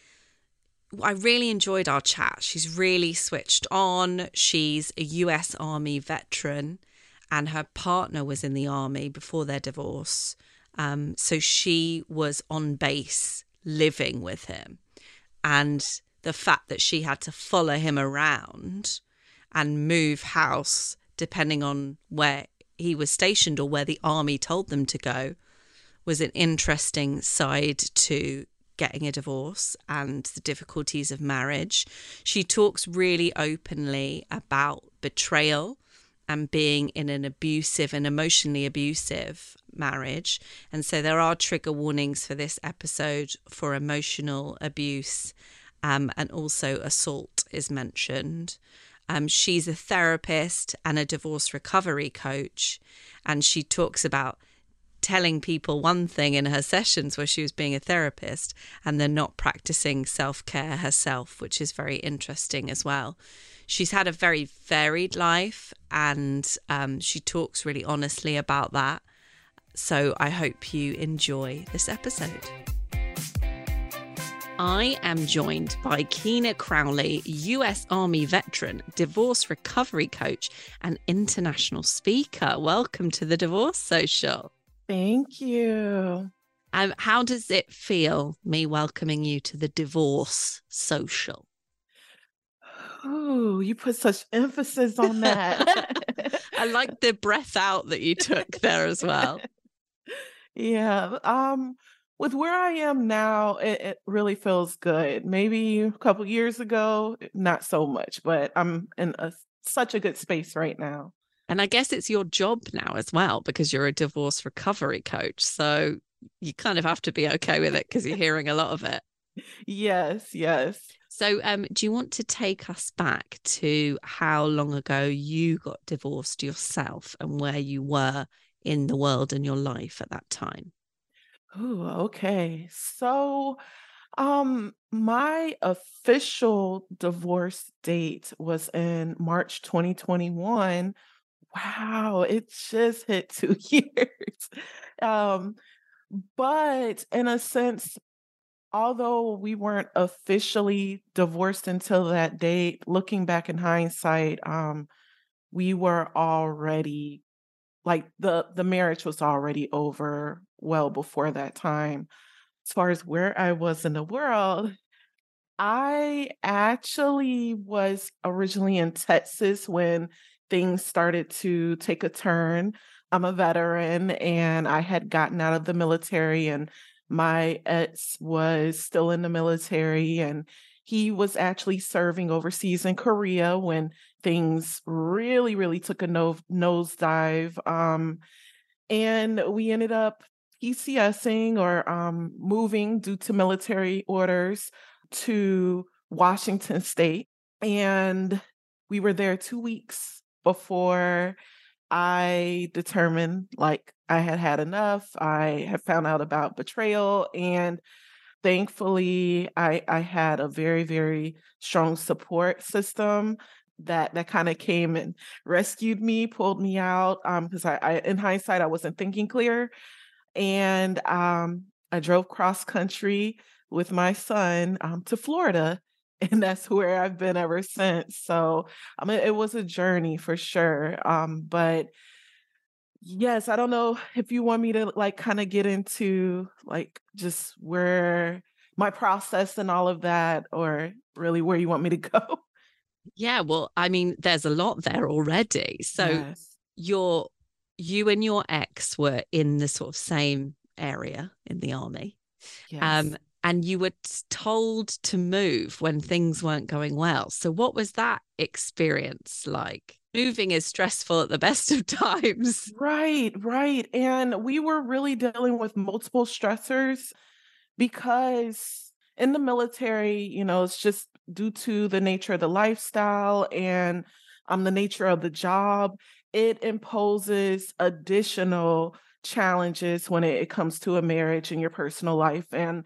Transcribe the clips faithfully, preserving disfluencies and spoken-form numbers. I really enjoyed our chat. She's really switched on. She's a U S Army veteran and her partner was in the Army before their divorce. Um, so she was on base living with him. And the fact that she had to follow him around and move house depending on where he was stationed or where the Army told them to go was an interesting side to getting a divorce and the difficulties of marriage. She talks really openly about betrayal and being in an abusive and emotionally abusive marriage. And so there are trigger warnings for this episode for emotional abuse, um, and also assault is mentioned. Um, she's a therapist and a divorce recovery coach, and she talks about telling people one thing in her sessions where she was being a therapist and then not practicing self-care herself, which is very interesting as well. She's had a very varied life and um, she talks really honestly about that. So I hope you enjoy this episode. I am joined by Keena Crowley, U S Army veteran, divorce recovery coach and international speaker. Welcome to The Divorce Social. Thank you. Um, how does it feel, me welcoming you to The Divorce Social? Oh, you put such emphasis on that. I like the breath out that you took there as well. Yeah. Um, with where I am now, it, it really feels good. Maybe a couple years ago, not so much, but I'm in a, such a good space right now. And I guess it's your job now as well, because you're a divorce recovery coach. So you kind of have to be okay with it because you're hearing a lot of it. Yes, yes. So um, do you want to take us back to how long ago you got divorced yourself and where you were in the world and your life at that time? Oh, okay. So um, my official divorce date was in March twenty twenty-one. Wow, it just hit two years. Um, but in a sense, although we weren't officially divorced until that date, looking back in hindsight, um, we were already, like the, the marriage was already over well before that time. As far as where I was in the world, I actually was originally in Texas when things started to take a turn. I'm a veteran and I had gotten out of the military, and my ex was still in the military, and he was actually serving overseas in Korea when things really, really took a no- nosedive. Um, and we ended up PCSing or um, moving due to military orders to Washington State. And we were there two weeks before I determined like I had had enough. I had found out about betrayal, and thankfully I, I had a very, very strong support system that that kind of came and rescued me, pulled me out. Um, because I, I, in hindsight, I wasn't thinking clear. And um, I drove cross country with my son um, to Florida. And that's where I've been ever since. So I mean, it was a journey for sure. Um, but yes, I don't know if you want me to like kind of get into like just where my process and all of that, or really where you want me to go. Yeah, well, I mean, there's a lot there already. So yes. your you and your ex were in the sort of same area in the army. Yes. Um, And you were told to move when things weren't going well. So what was that experience like? Moving is stressful at the best of times. Right, right. And we were really dealing with multiple stressors because in the military, you know, it's just due to the nature of the lifestyle and um, the nature of the job, it imposes additional challenges when it comes to a marriage and your personal life. And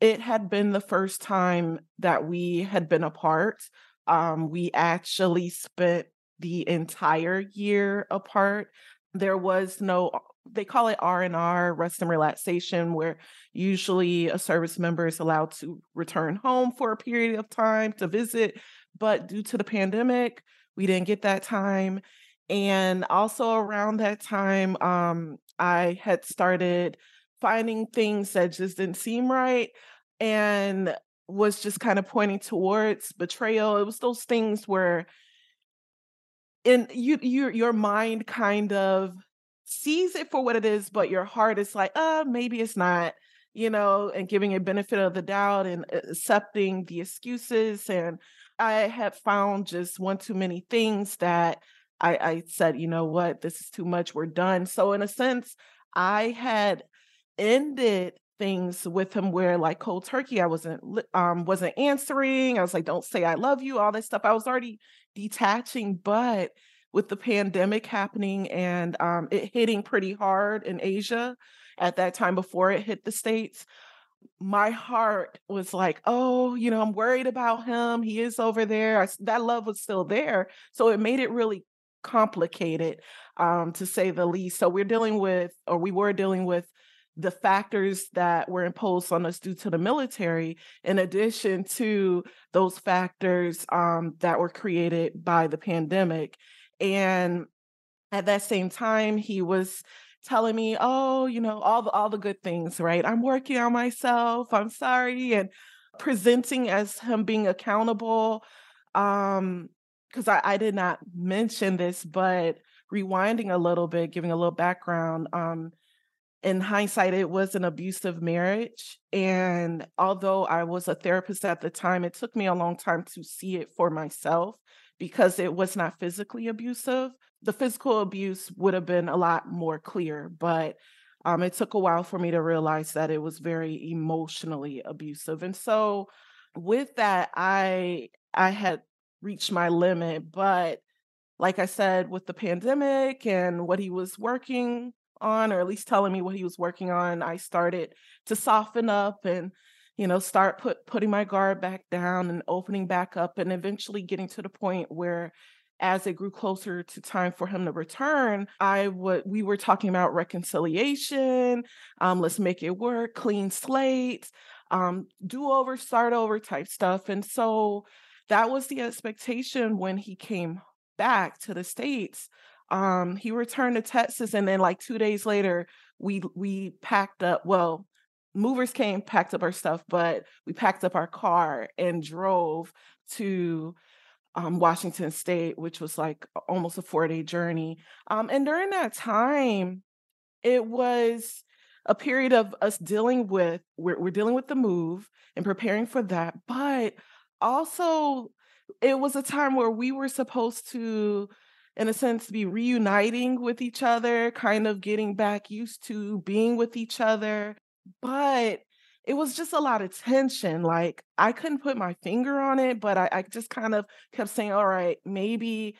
it had been the first time that we had been apart. Um, we actually spent the entire year apart. There was no, they call it R and R, rest and relaxation, where usually a service member is allowed to return home for a period of time to visit. But due to the pandemic, we didn't get that time. And also around that time, um, I had started finding things that just didn't seem right and was just kind of pointing towards betrayal. It was those things where in you, you your mind kind of sees it for what it is, but your heart is like, oh, maybe it's not, you know, and giving it benefit of the doubt and accepting the excuses. And I had found just one too many things that I, I said, you know what, this is too much. We're done. So in a sense, I had ended things with him where like cold turkey, I wasn't, um, wasn't answering. I was like, don't say I love you, all that stuff. I was already detaching, but with the pandemic happening and, um, it hitting pretty hard in Asia at that time before it hit the States, my heart was like, oh, you know, I'm worried about him. He is over there. I, that love was still there. So it made it really complicated, um, to say the least. So we're dealing with, or we were dealing with the factors that were imposed on us due to the military, in addition to those factors um, that were created by the pandemic. And at that same time, he was telling me, oh, you know, all the, all the good things, right? I'm working on myself. I'm sorry. And presenting as him being accountable. Um, because I, I did not mention this, but rewinding a little bit, giving a little background, um, in hindsight, it was an abusive marriage. And although I was a therapist at the time, it took me a long time to see it for myself because it was not physically abusive. The physical abuse would have been a lot more clear, but um, it took a while for me to realize that it was very emotionally abusive. And so with that, I I had reached my limit. But like I said, with the pandemic and what he was working on, or at least telling me what he was working on, I started to soften up and, you know, start put, putting my guard back down and opening back up, and eventually getting to the point where, as it grew closer to time for him to return, I would we were talking about reconciliation, um, let's make it work, clean slate, um, do over, start over type stuff. And so that was the expectation when he came back to the States. Um, he returned to Texas, and then like two days later, we we packed up. Well, movers came, packed up our stuff, but we packed up our car and drove to um, Washington State, which was like almost a four-day journey. Um, and during that time, it was a period of us dealing with, we're, we're dealing with the move and preparing for that. But also, it was a time where we were supposed to, in a sense, be reuniting with each other, kind of getting back used to being with each other. But it was just a lot of tension. Like, I couldn't put my finger on it, but I, I just kind of kept saying, all right, maybe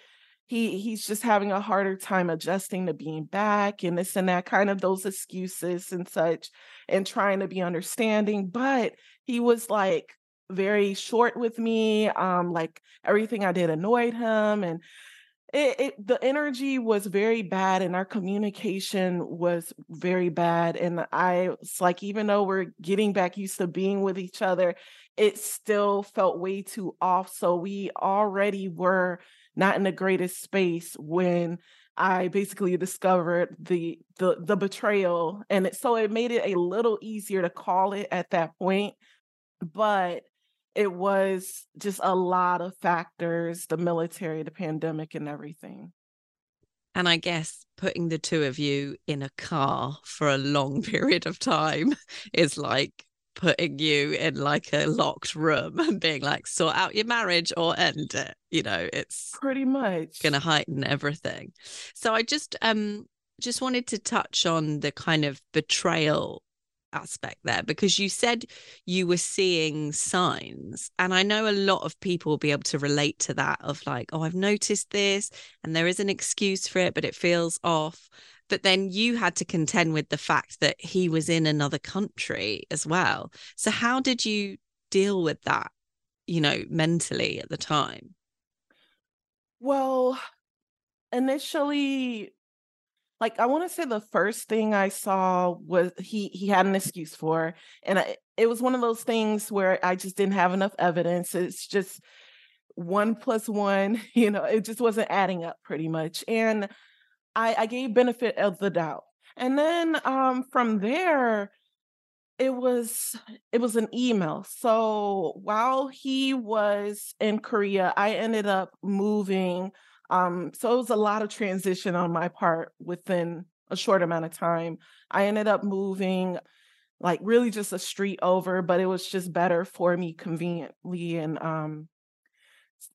he he's just having a harder time adjusting to being back and this and that, kind of those excuses and such, and trying to be understanding. But he was like very short with me. Um, like everything I did annoyed him, and It, it, the energy was very bad, and our communication was very bad. And I was like, even though we're getting back used to being with each other, it still felt way too off. So we already were not in the greatest space when I basically discovered the the, the betrayal. And it, so it made it a little easier to call it at that point. But it was just a lot of factors, the military, the pandemic, and everything. And I guess putting the two of you in a car for a long period of time is like putting you in like a locked room and being like, sort out your marriage or end it. You know, it's pretty much going to heighten everything. So I just um just wanted to touch on the kind of betrayal aspect there, because you said you were seeing signs, and I know a lot of people will be able to relate to that, of like, oh, I've noticed this and there is an excuse for it, but it feels off. But then you had to contend with the fact that he was in another country as well. So how did you deal with that, you know, mentally at the time? Well, initially, like, I want to say the first thing I saw was he he had an excuse for, and I, it was one of those things where I just didn't have enough evidence. It's just one plus one, you know, it just wasn't adding up pretty much. And I, I gave benefit of the doubt. And then um, from there, it was it was an email. So while he was in Korea, I ended up moving. Um, so it was a lot of transition on my part within a short amount of time. I ended up moving like really just a street over, but it was just better for me conveniently. And um,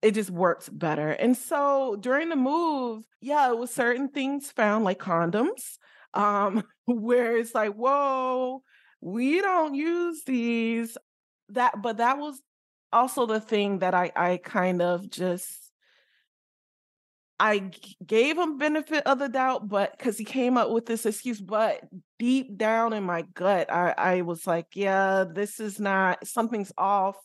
it just worked better. And so during the move, yeah, it was certain things found, like condoms, um, where it's like, whoa, we don't use these. That, but that was also the thing that I, I kind of just, I gave him benefit of the doubt, but because he came up with this excuse, but deep down in my gut, I, I was like, yeah, this is not, something's off.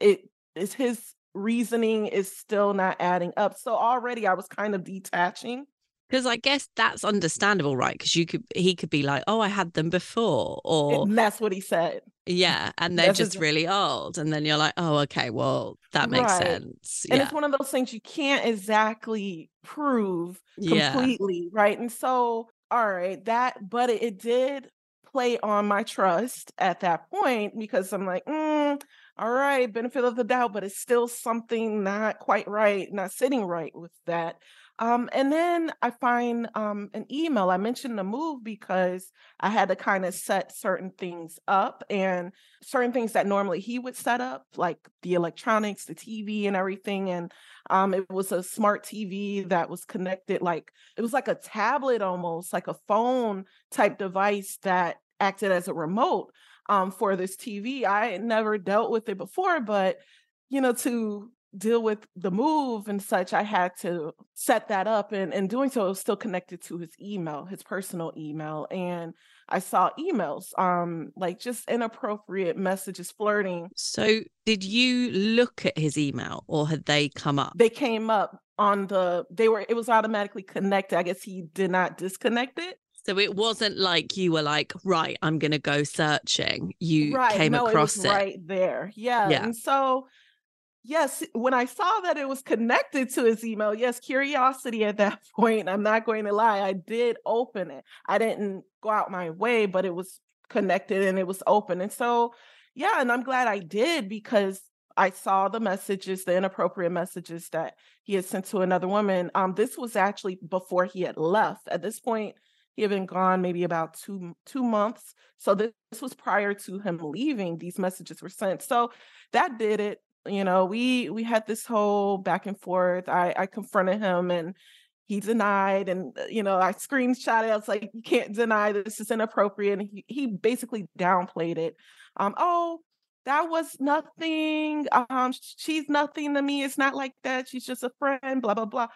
It is his reasoning is still not adding up. So already I was kind of detaching. Because I guess that's understandable, right? Because you could, he could be like, oh, I had them before, or and that's what he said. Yeah, and they're that's just exactly. really old, and then you're like, oh, okay, well, that makes right. sense. And yeah. It's one of those things you can't exactly prove completely, yeah. right? And so, all right, that, but it, it did play on my trust at that point, because I'm like, mm, all right, benefit of the doubt, but it's still something not quite right, not sitting right with that. Um, and then I find um, an email. I mentioned the move because I had to kind of set certain things up, and certain things that normally he would set up, like the electronics, the T V and everything. And um, it was a smart T V that was connected. Like, it was like a tablet, almost like a phone type device that acted as a remote um, for this T V. I had never dealt with it before, but, you know, to deal with the move and such, I had to set that up, and in doing so, it was still connected to his email, his personal email. And I saw emails, um, like just inappropriate messages, flirting. So did you look at his email, or had they come up? They came up on the, they were, it was automatically connected. I guess he did not disconnect it. So it wasn't like you were like, right, I'm going to go searching. You right, came no, across it, was it right there. Yeah. yeah. And so yes, when I saw that it was connected to his email, yes, curiosity at that point, I'm not going to lie, I did open it. I didn't go out my way, but it was connected and it was open. And so, yeah, and I'm glad I did, because I saw the messages, the inappropriate messages that he had sent to another woman. Um, this was actually before he had left. At this point, he had been gone maybe about two, two months. So this, this was prior to him leaving. These messages were sent. So that did it. You know, we, we had this whole back and forth. I, I confronted him and he denied. And, you know, I screenshotted. I was like, you can't deny this. It's inappropriate. And he, he basically downplayed it. Um, oh, that was nothing. Um, she's nothing to me. It's not like that. She's just a friend, blah, blah, blah.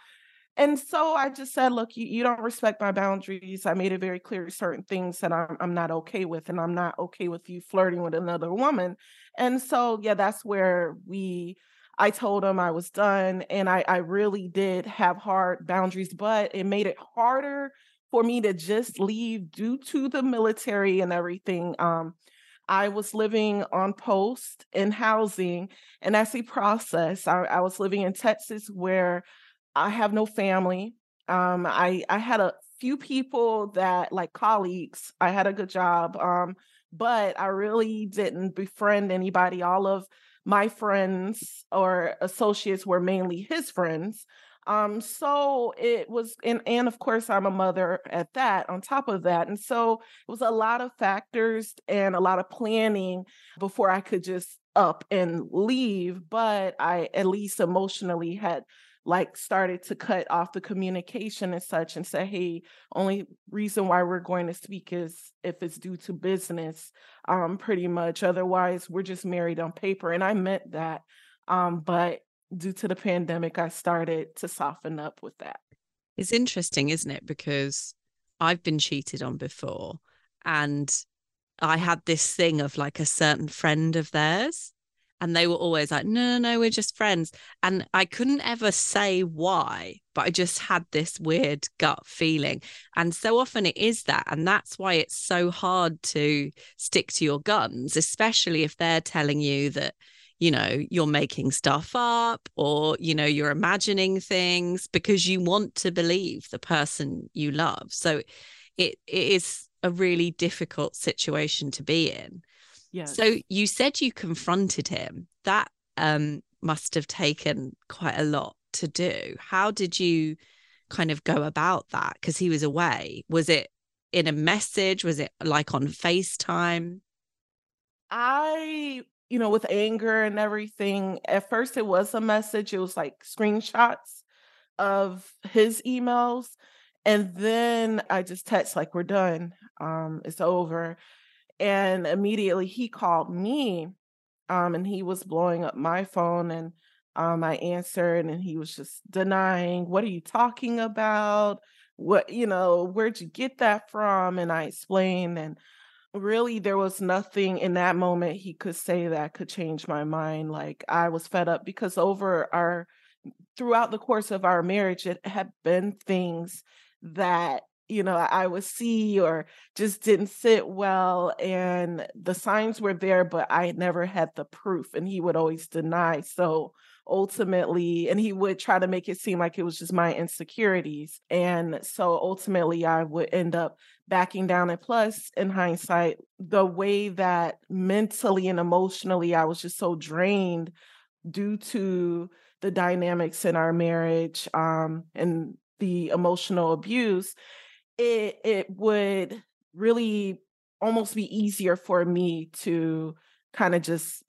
And so I just said, look, you, you don't respect my boundaries. I made it very clear certain things that I'm, I'm not okay with, and I'm not okay with you flirting with another woman. And so, yeah, that's where we, I told him I was done. And I, I really did have hard boundaries, but it made it harder for me to just leave due to the military and everything. Um, I was living on post in housing, and that's a process. I, I was living in Texas where I have no family. Um, I, I had a few people that, like colleagues, I had a good job, um, but I really didn't befriend anybody. All of my friends or associates were mainly his friends. Um, so it was, and, and of course, I'm a mother at that, on top of that. And so it was a lot of factors and a lot of planning before I could just up and leave. But I at least emotionally had like started to cut off the communication and such, and say, hey, only reason why we're going to speak is if it's due to business, um, pretty much. Otherwise, we're just married on paper. And I meant that. Um, but due to the pandemic, I started to soften up with that. It's interesting, isn't it? Because I've been cheated on before, and I had this thing of like a certain friend of theirs, and they were always like, no, no, no, we're just friends. And I couldn't ever say why, but I just had this weird gut feeling. And so often it is that. And that's why it's so hard to stick to your guns, especially if they're telling you that, you know, you're making stuff up, or, you know, you're imagining things, because you want to believe the person you love. So it, it is a really difficult situation to be in. Yes. So you said you confronted him. That um, must have taken quite a lot to do. How did you kind of go about that? Because he was away. Was it in a message? Was it like on FaceTime? I... you know, with anger and everything, at first it was a message. It was like screenshots of his emails. And then I just text like, we're done. Um, it's over. And immediately he called me, um, and he was blowing up my phone, and um, I answered, and he was just denying, what are you talking about? What, you know, where'd you get that from? And I explained, and really, there was nothing in that moment he could say that could change my mind. Like, I was fed up, because over our, throughout the course of our marriage, it had been things that, you know, I would see or just didn't sit well. And the signs were there, but I never had the proof, and he would always deny. So ultimately, and he would try to make it seem like it was just my insecurities. And so ultimately I would end up backing down. And plus, in hindsight, the way that mentally and emotionally I was just so drained due to the dynamics in our marriage, um, and the emotional abuse, it it would really almost be easier for me to kind of just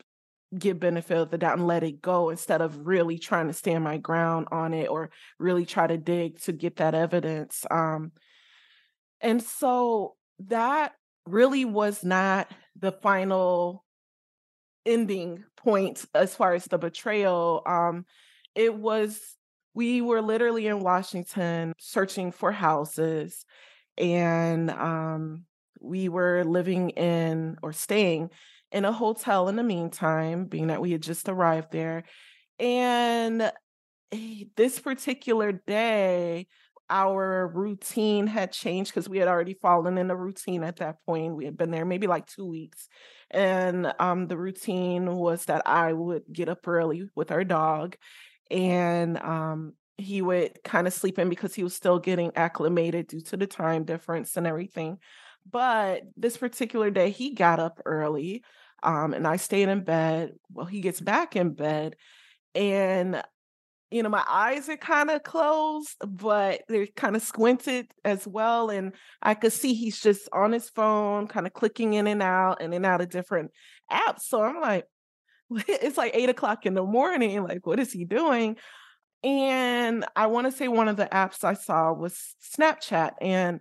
give benefit of the doubt and let it go, instead of really trying to stand my ground on it or really try to dig to get that evidence. Um, and so that really was not the final ending point as far as the betrayal. Um, it was, we were literally in Washington searching for houses, and um, we were living in or staying in a hotel in the meantime, being that we had just arrived there. And this particular day, our routine had changed, because we had already fallen in a routine at that point. We had been there maybe like two weeks. And um, the routine was that I would get up early with our dog, and um, he would kind of sleep in, because he was still getting acclimated due to the time difference and everything. But this particular day, he got up early. Um, and I stayed in bed. Well, he gets back in bed and, you know, my eyes are kind of closed, but they're kind of squinted as well. And I could see he's just on his phone, kind of clicking in and out and in and out of different apps. So I'm like, it's like eight o'clock in the morning. Like, what is he doing? And I want to say one of the apps I saw was Snapchat. And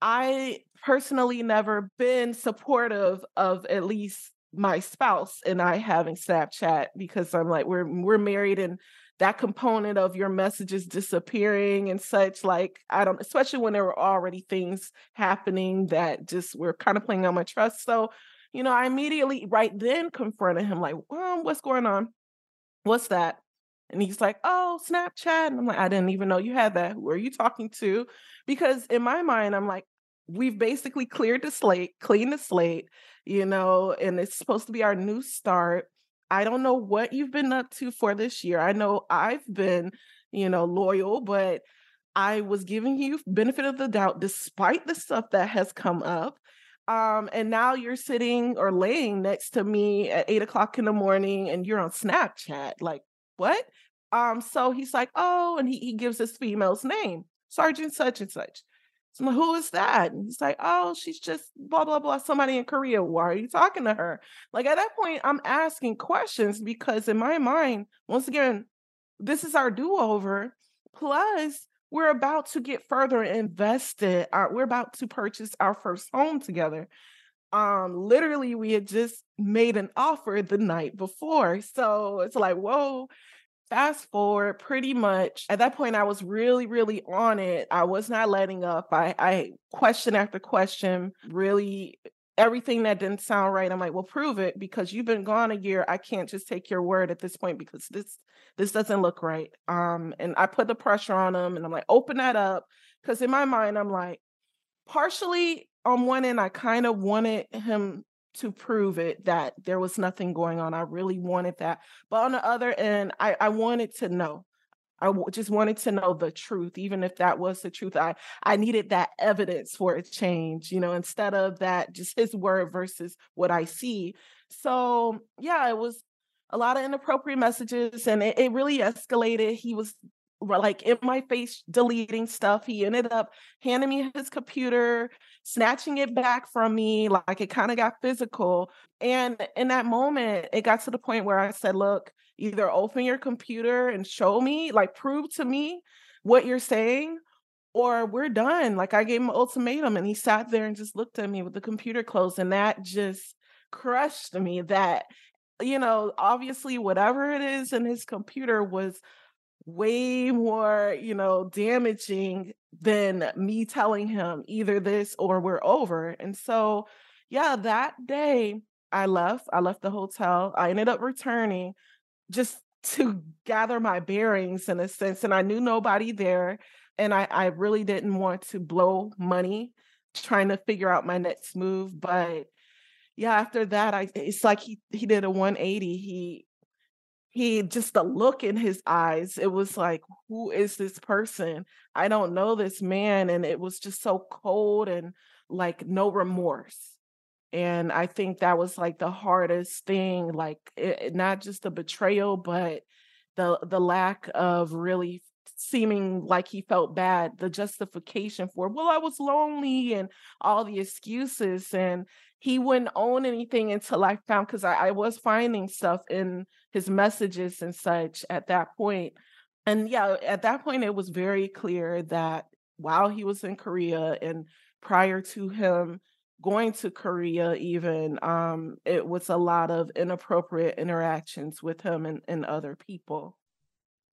I personally never been supportive of at least my spouse and I having Snapchat, because I'm like, we're we're married, and that component of your messages disappearing and such, like, I don't, especially when there were already things happening that just were kind of playing on my trust. So, you know, I immediately right then confronted him, like, um, what's going on? What's that? And he's like, oh, Snapchat. And I'm like, I didn't even know you had that. Who are you talking to? Because in my mind, I'm like, we've basically cleared the slate, cleaned the slate, you know, and it's supposed to be our new start. I don't know what you've been up to for this year. I know I've been, you know, loyal, but I was giving you benefit of the doubt despite the stuff that has come up. Um, and now you're sitting or laying next to me at eight o'clock in the morning and you're on Snapchat. Like, what? Um, so he's like, oh, and he, he gives his female's name, Sergeant such and such. So I'm like, who is that? And he's like, oh, she's just blah, blah, blah, somebody in Korea. Why are you talking to her? Like, at that point, I'm asking questions because in my mind, once again, this is our do-over. Plus, we're about to get further invested. Uh, we're about to purchase our first home together. Um, literally, we had just made an offer the night before. So it's like, whoa. Fast forward, pretty much at that point, I was really, really on it. I was not letting up. I, I question after question, really everything that didn't sound right. I'm like, well, prove it, because you've been gone a year. I can't just take your word at this point, because this, this doesn't look right. Um, and I put the pressure on him, and I'm like, open that up. Cause in my mind, I'm like, partially on one end, I kind of wanted him to prove it, that there was nothing going on. I really wanted that. But on the other end, I, I wanted to know. I w- just wanted to know the truth, even if that was the truth. I, I needed that evidence for a change, you know, instead of that, just his word versus what I see. So yeah, it was a lot of inappropriate messages, and it, it really escalated. He was like in my face, deleting stuff. He ended up handing me his computer, snatching it back from me. Like, it kind of got physical. And in that moment, it got to the point where I said, look, either open your computer and show me, like, prove to me what you're saying, or we're done. Like, I gave him an ultimatum, and he sat there and just looked at me with the computer closed. And that just crushed me, that, you know, obviously whatever it is in his computer was way more, you know, damaging than me telling him either this or we're over. And so, yeah, that day I left, I left the hotel. I ended up returning just to gather my bearings in a sense. And I knew nobody there. And I, I really didn't want to blow money trying to figure out my next move. But yeah, after that, I, it's like he, he did a one eighty. He, He just the look in his eyes, it was like, who is this person? I don't know this man. And it was just so cold and like no remorse. And I think that was like the hardest thing, like it, not just the betrayal, but the the lack of really seeming like he felt bad, the justification for, well, I was lonely and all the excuses. And he wouldn't own anything until I found, because I, I was finding stuff in his messages and such at that point. And yeah, at that point, it was very clear that while he was in Korea and prior to him going to Korea even, um, it was a lot of inappropriate interactions with him and, and other people.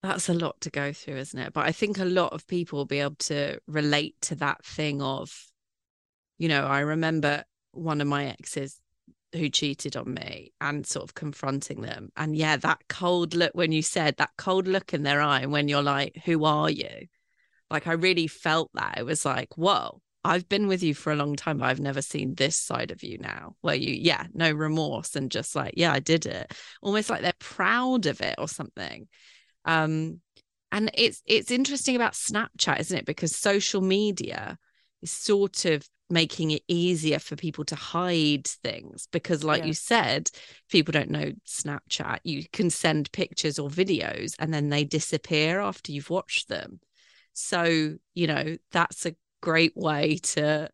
That's a lot to go through, isn't it? But I think a lot of people will be able to relate to that thing of, you know, I remember one of my exes who cheated on me and sort of confronting them. And yeah, that cold look, when you said that cold look in their eye, and when you're like, who are you? Like, I really felt that. It was like, whoa, I've been with you for a long time, but I've never seen this side of you now, where you, yeah, no remorse and just like, yeah, I did it. Almost like they're proud of it or something. Um, and it's, it's interesting about Snapchat, isn't it? Because social media is sort of making it easier for people to hide things, because like yeah. you said, people don't know Snapchat. You can send pictures or videos and then they disappear after you've watched them. So, you know, that's a great way to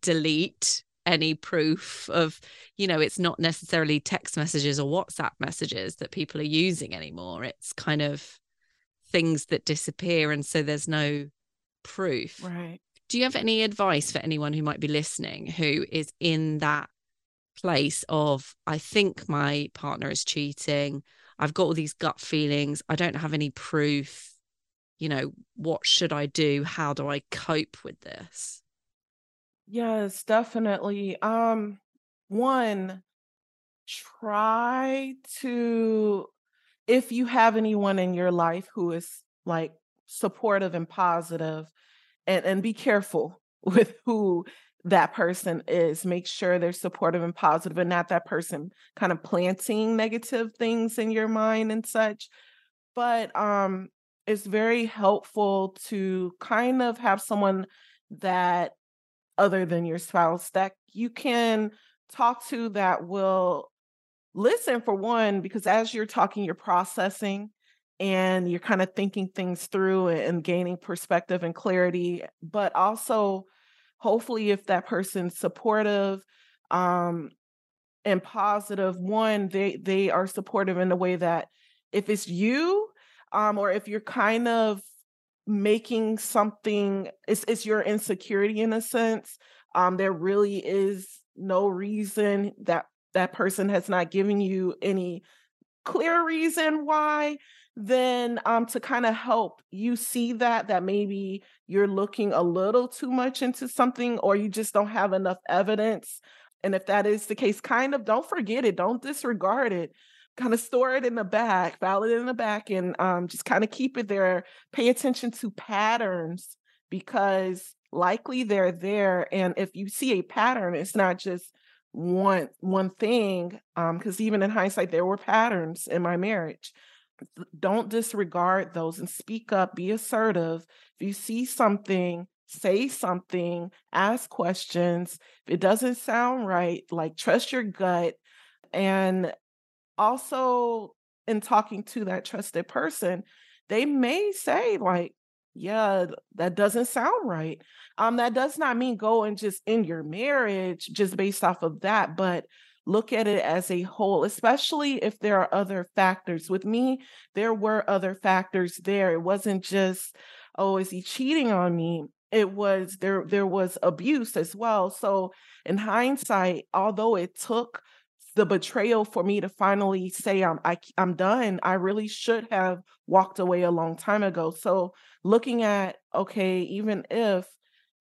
delete any proof of, you know, it's not necessarily text messages or WhatsApp messages that people are using anymore. It's kind of things that disappear, and so there's no proof. Right. Do you have any advice for anyone who might be listening who is in that place of, I think my partner is cheating, I've got all these gut feelings, I don't have any proof, you know, what should I do? How do I cope with this? Yes, definitely. Um, one, try to, if you have anyone in your life who is like supportive and positive, And, and be careful with who that person is. Make sure they're supportive and positive and not that person kind of planting negative things in your mind and such. But um, it's very helpful to kind of have someone that other than your spouse that you can talk to that will listen, for one, because as you're talking, you're processing. And you're kind of thinking things through and gaining perspective and clarity. But also, hopefully, if that person's supportive um, and positive, one, they they are supportive in the way that if it's you um, or if you're kind of making something, it's, it's your insecurity in a sense, um, there really is no reason that that person has not given you any clear reason why, then um, to kind of help you see that, that maybe you're looking a little too much into something or you just don't have enough evidence. And if that is the case, kind of don't forget it. Don't disregard it. Kind of store it in the back, file it in the back, and um, just kind of keep it there. Pay attention to patterns, because likely they're there. And if you see a pattern, it's not just one, one thing, because um, even in hindsight, there were patterns in my marriage. Don't disregard those and speak up, be assertive. If you see something, say something, ask questions. If it doesn't sound right, like trust your gut. And also in talking to that trusted person, they may say like, yeah, that doesn't sound right. Um, that does not mean go and just end your marriage just based off of that, but look at it as a whole, especially if there are other factors. With me, there were other factors there. It wasn't just, oh, is he cheating on me? It was, there, there was abuse as well. So in hindsight, although it took the betrayal for me to finally say I'm, I, I'm done, I really should have walked away a long time ago. So looking at, okay, even if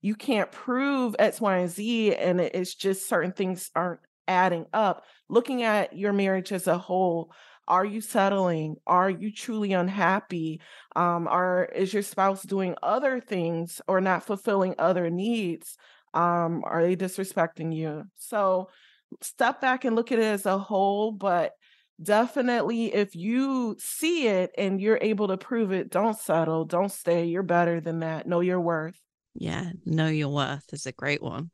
you can't prove X, Y, and Z, and it, it's just certain things aren't adding up, looking at your marriage as a whole, are you settling? Are you truly unhappy? Um, are is your spouse doing other things or not fulfilling other needs? Um, are they disrespecting you? So step back and look at it as a whole, but definitely if you see it and you're able to prove it, don't settle, don't stay. You're better than that. Know your worth. Yeah, know your worth is a great one.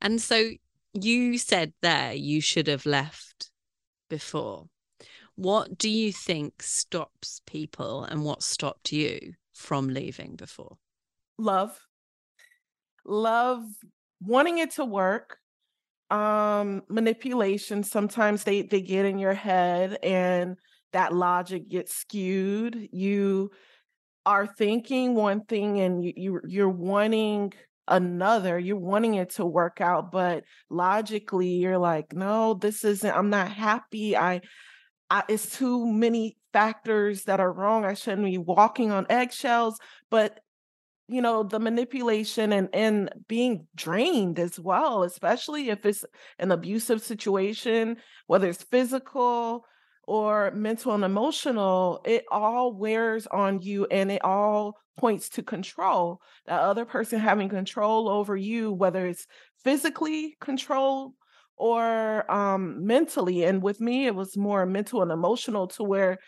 And so you said there you should have left before. What do you think stops people and what stopped you from leaving before? Love. Love, wanting it to work, um, manipulation. Sometimes they, they get in your head and that logic gets skewed. You are thinking one thing and you, you you're wanting another, you're wanting it to work out, but logically you're like, no, this isn't, I'm not happy. I, I, it's too many factors that are wrong. I shouldn't be walking on eggshells, but you know, the manipulation and, and being drained as well, especially if it's an abusive situation, whether it's physical or mental and emotional, it all wears on you and it all points to control. The other person having control over you, whether it's physically controlled or um, mentally. And with me, it was more mental and emotional, to where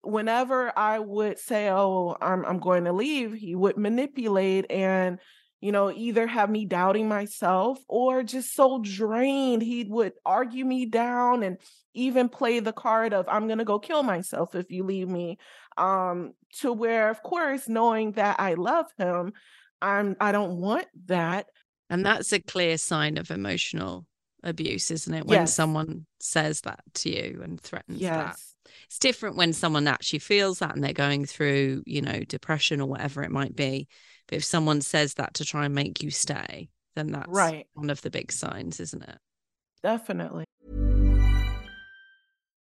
whenever I would say, oh, I'm, I'm going to leave, he would manipulate and, you know, either have me doubting myself or just so drained. He would argue me down and even play the card of, I'm going to go kill myself if you leave me, um, to where, of course, knowing that I love him, I'm, I don't want that. And that's a clear sign of emotional abuse, isn't it? When yes. someone says that to you and threatens yes. that. It's different when someone actually feels that and they're going through, you know, depression or whatever it might be. But if someone says that to try and make you stay, then that's right. one of the big signs, isn't it? Definitely.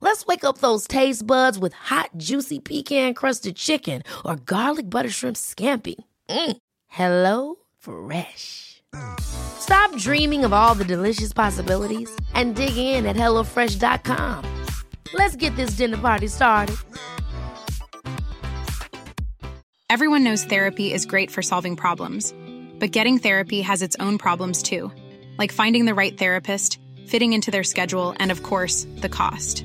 Let's wake up those taste buds with hot, juicy pecan-crusted chicken or garlic butter shrimp scampi. Mm. Hello Fresh. Stop dreaming of all the delicious possibilities and dig in at hello fresh dot com. Let's get this dinner party started. Everyone knows therapy is great for solving problems, but getting therapy has its own problems too, like finding the right therapist, fitting into their schedule, and of course, the cost.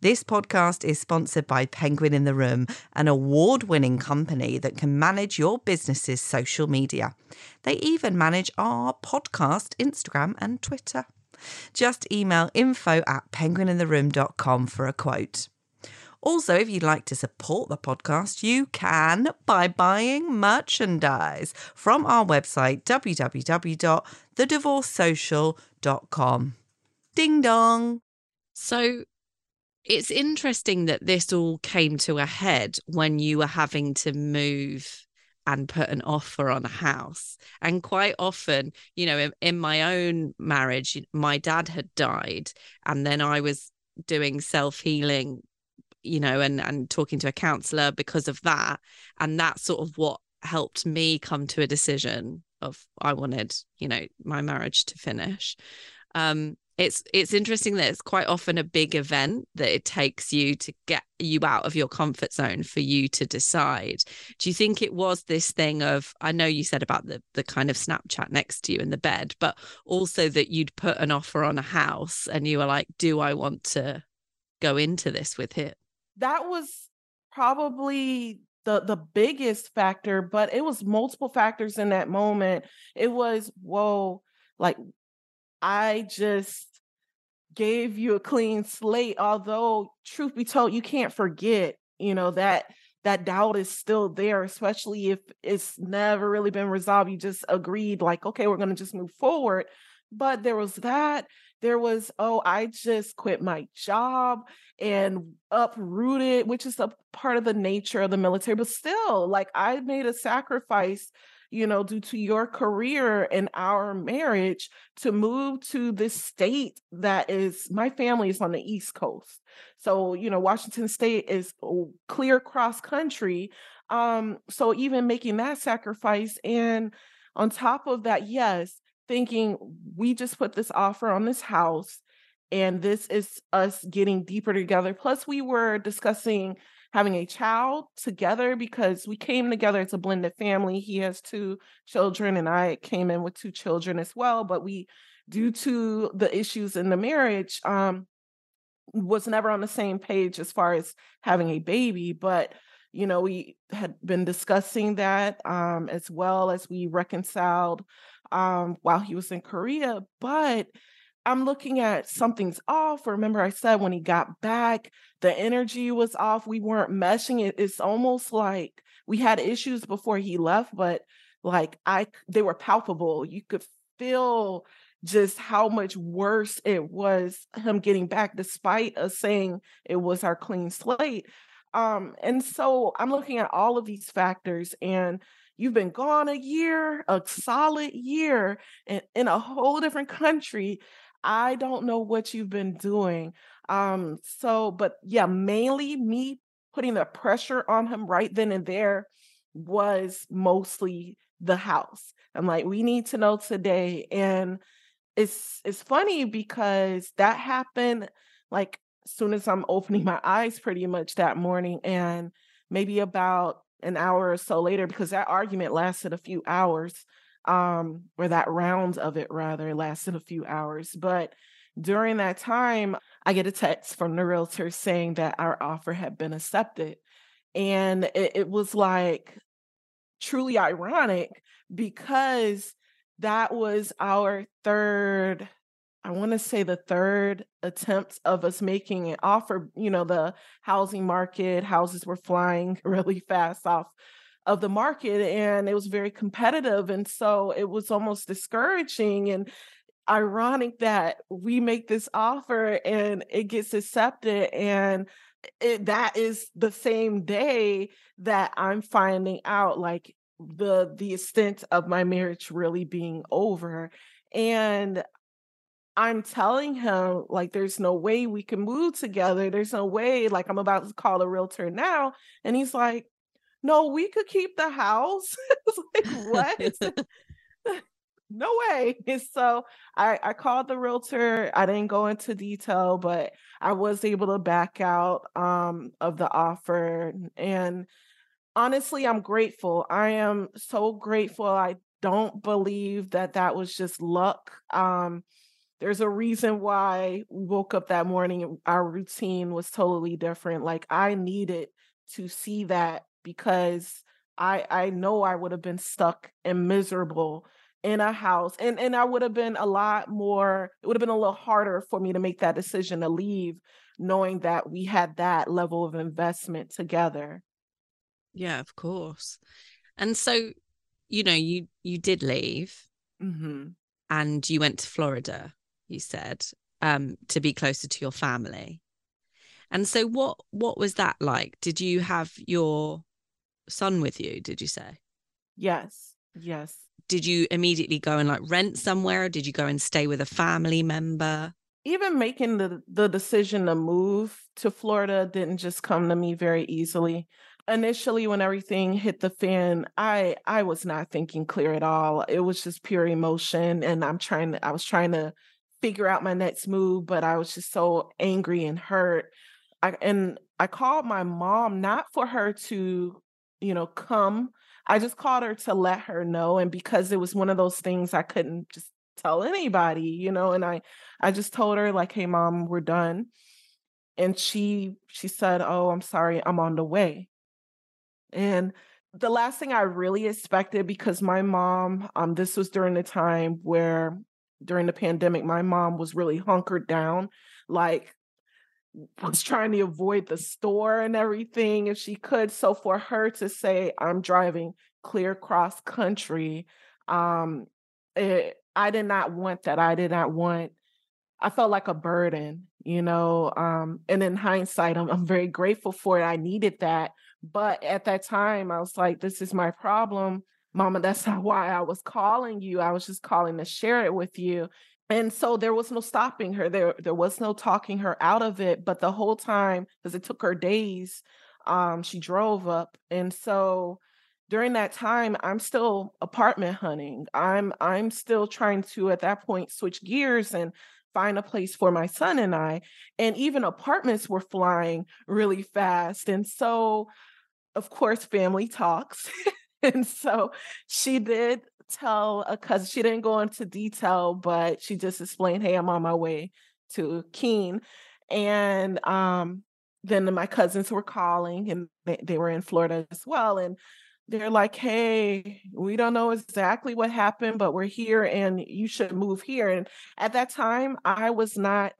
This podcast is sponsored by Penguin in the Room, an award-winning company that can manage your business's social media. They even manage our podcast, Instagram and Twitter. Just email info at penguin in the room dot com for a quote. Also, if you'd like to support the podcast, you can by buying merchandise from our website, w w w dot the divorce social dot com. Ding dong! So... it's interesting that this all came to a head when you were having to move and put an offer on a house. And quite often, you know, in, in my own marriage, my dad had died and then I was doing self-healing, you know, and, and talking to a counsellor because of that. And that's sort of what helped me come to a decision of I wanted, you know, my marriage to finish. Um It's it's interesting that it's quite often a big event that it takes you to get you out of your comfort zone for you to decide. Do you think it was this thing of, I know you said about the, the kind of Snapchat next to you in the bed, but also that you'd put an offer on a house and you were like, do I want to go into this with him? That was probably the the biggest factor, but it was multiple factors in that moment. It was, whoa, like, I just gave you a clean slate, although truth be told, you can't forget, you know, that that doubt is still there, especially if it's never really been resolved. You just agreed like, okay, we're going to just move forward. But there was that. There was, oh, I just quit my job and uprooted, which is a part of the nature of the military. But still, like, I made a sacrifice, you know, due to your career and our marriage to move to this state that is, my family is on the East Coast. So, you know, Washington State is clear cross country. Um, so even making that sacrifice, and on top of that, yes, thinking we just put this offer on this house and this is us getting deeper together. Plus we were discussing having a child together because we came together. It's a blended family. He has two children and I came in with two children as well. But we, due to the issues in the marriage, um, was never on the same page as far as having a baby. But, you know, we had been discussing that um, as well as we reconciled um, while he was in Korea. But I'm looking at something's off. Remember, I said when he got back, the energy was off. We weren't meshing. It, it's almost like we had issues before he left, but like I, they were palpable. You could feel just how much worse it was him getting back, despite us saying it was our clean slate. Um, and so I'm looking at all of these factors, and you've been gone a year, a solid year, and in a whole different country. I don't know what you've been doing. Um, so, but yeah, mainly me putting the pressure on him right then and there was mostly the house. I'm like, we need to know today. And it's, it's funny because that happened like as soon as I'm opening my eyes pretty much that morning, and maybe about an hour or so later, because that argument lasted a few hours, um, or that round of it rather lasted a few hours. But during that time, I get a text from the realtor saying that our offer had been accepted. And it, it was like truly ironic because that was our third, I want to say the third attempt of us making an offer. You know, the housing market, houses were flying really fast off of the market, and it was very competitive. And so it was almost discouraging and ironic that we make this offer and it gets accepted. And it, that is the same day that I'm finding out like the, the extent of my marriage really being over. And I'm telling him, like, there's no way we can move together. There's no way, like, I'm about to call a realtor now. And he's like, no, we could keep the house. It's like, what? No way. And so I, I called the realtor. I didn't go into detail, but I was able to back out um, of the offer. And honestly, I'm grateful. I am so grateful. I don't believe that that was just luck. Um, There's a reason why we woke up that morning. Our routine was totally different. Like I needed to see that because I I know I would have been stuck and miserable in a house. And, and I would have been a lot more, it would have been a little harder for me to make that decision to leave, knowing that we had that level of investment together. Yeah, of course. And so, you know, you, you did leave, mm-hmm. and you went to Florida. You said, um, to be closer to your family. And so what what was that like? Did you have your son with you, did you say? Yes, yes. Did you immediately go and like rent somewhere? Did you go and stay with a family member? Even making the, the decision to move to Florida didn't just come to me very easily. Initially, when everything hit the fan, I I was not thinking clear at all. It was just pure emotion. And I'm trying to, I was trying to figure out my next move, but I was just so angry and hurt. I, and I called my mom, not for her to, you know, come. I just called her to let her know. And because it was one of those things I couldn't just tell anybody, you know, and I, I just told her like, hey mom, we're done. And she, she said, oh, I'm sorry, I'm on the way. And the last thing I really expected, because my mom, um, this was during the time where during the pandemic, my mom was really hunkered down, like was trying to avoid the store and everything if she could. So for her to say, I'm driving clear cross country, um, it, I did not want that. I did not want, I felt like a burden, you know, um, and in hindsight, I'm, I'm very grateful for it. I needed that. But at that time, I was like, this is my problem. Mama, that's not why I was calling you. I was just calling to share it with you. And so there was no stopping her. There, there was no talking her out of it. But the whole time, because it took her days, um, she drove up. And so during that time, I'm still apartment hunting. I'm, I'm still trying to, at that point, switch gears and find a place for my son and I. And even apartments were flying really fast. And so, of course, family talks. And so she did tell a cousin, she didn't go into detail, but she just explained, hey, I'm on my way to Keene. And um, then my cousins were calling, and they, they were in Florida as well. And they're like, hey, we don't know exactly what happened, but we're here and you should move here. And at that time, I was not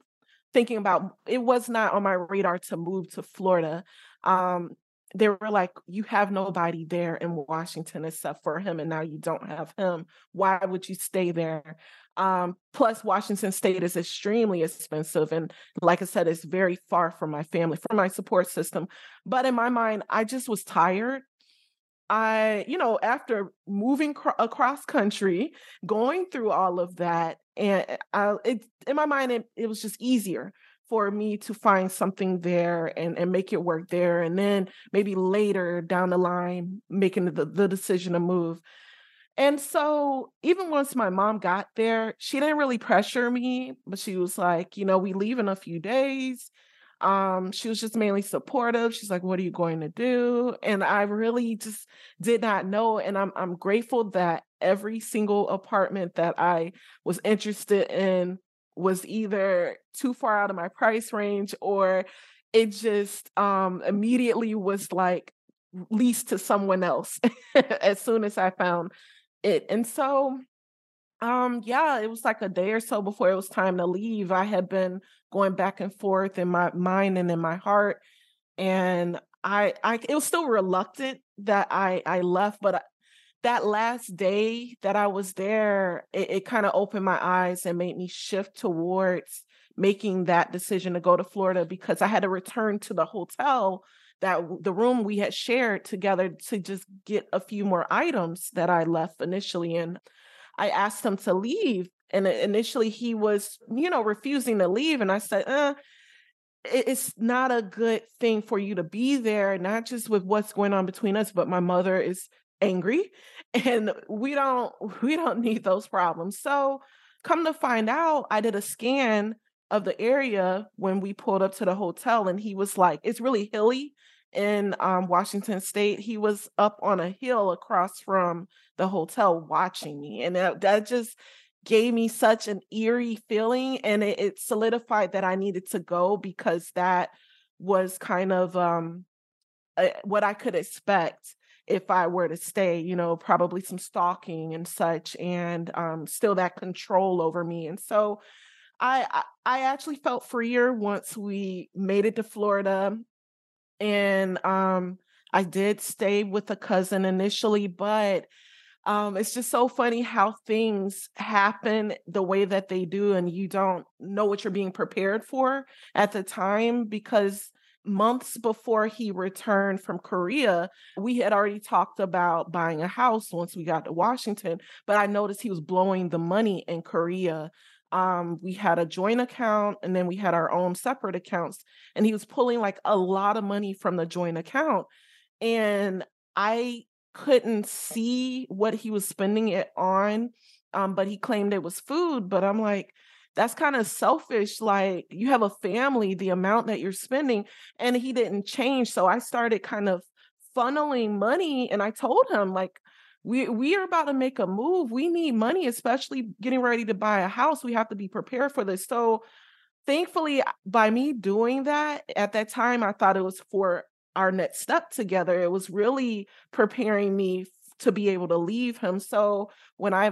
thinking about, it was not on my radar to move to Florida. Um, they were like, you have nobody there in Washington except for him, and now you don't have him. Why would you stay there? Um, plus, Washington State is extremely expensive. And like I said, it's very far from my family, from my support system. But in my mind, I just was tired. I, you know, after moving cr- across country, going through all of that, and I, it, in my mind, it, it was just easier for me to find something there and, and make it work there. And then maybe later down the line, making the, the decision to move. And so even once my mom got there, she didn't really pressure me, but she was like, you know, we leave in a few days. Um, she was just mainly supportive. She's like, what are you going to do? And I really just did not know. And I'm I'm grateful that every single apartment that I was interested in was either too far out of my price range, or it just um, immediately was like leased to someone else as soon as I found it. And so Um, yeah, it was like a day or so before it was time to leave. I had been going back and forth in my mind and in my heart. And I, I it was still reluctant that I, I left, but I, that last day that I was there, it, it kind of opened my eyes and made me shift towards making that decision to go to Florida, because I had to return to the hotel, that the room we had shared together, to just get a few more items that I left initially. And I asked him to leave, and initially he was, you know, refusing to leave. And I said, eh, it's not a good thing for you to be there, not just with what's going on between us, but my mother is angry and we don't, we don't need those problems. So come to find out, I did a scan of the area when we pulled up to the hotel, and he was like, it's really hilly in um, Washington State. He was up on a hill across from the hotel watching me. And that, that just gave me such an eerie feeling. And it, it solidified that I needed to go, because that was kind of um, uh, what I could expect if I were to stay, you know, probably some stalking and such, and um, still that control over me. And so I, I actually felt freer once we made it to Florida. And um, I did stay with a cousin initially, but um, it's just so funny how things happen the way that they do, and you don't know what you're being prepared for at the time. Because months before he returned from Korea, we had already talked about buying a house once we got to Washington, but I noticed he was blowing the money in Korea. Um, we had a joint account, and then we had our own separate accounts, and he was pulling like a lot of money from the joint account, and I couldn't see what he was spending it on. Um, but he claimed it was food, but I'm like, that's kind of selfish. Like, you have a family, the amount that you're spending, and he didn't change. So I started kind of funneling money, and I told him, like, We we are about to make a move. We need money, especially getting ready to buy a house. We have to be prepared for this. So thankfully, by me doing that, at that time, I thought it was for our next step together. It was really preparing me to be able to leave him. So when I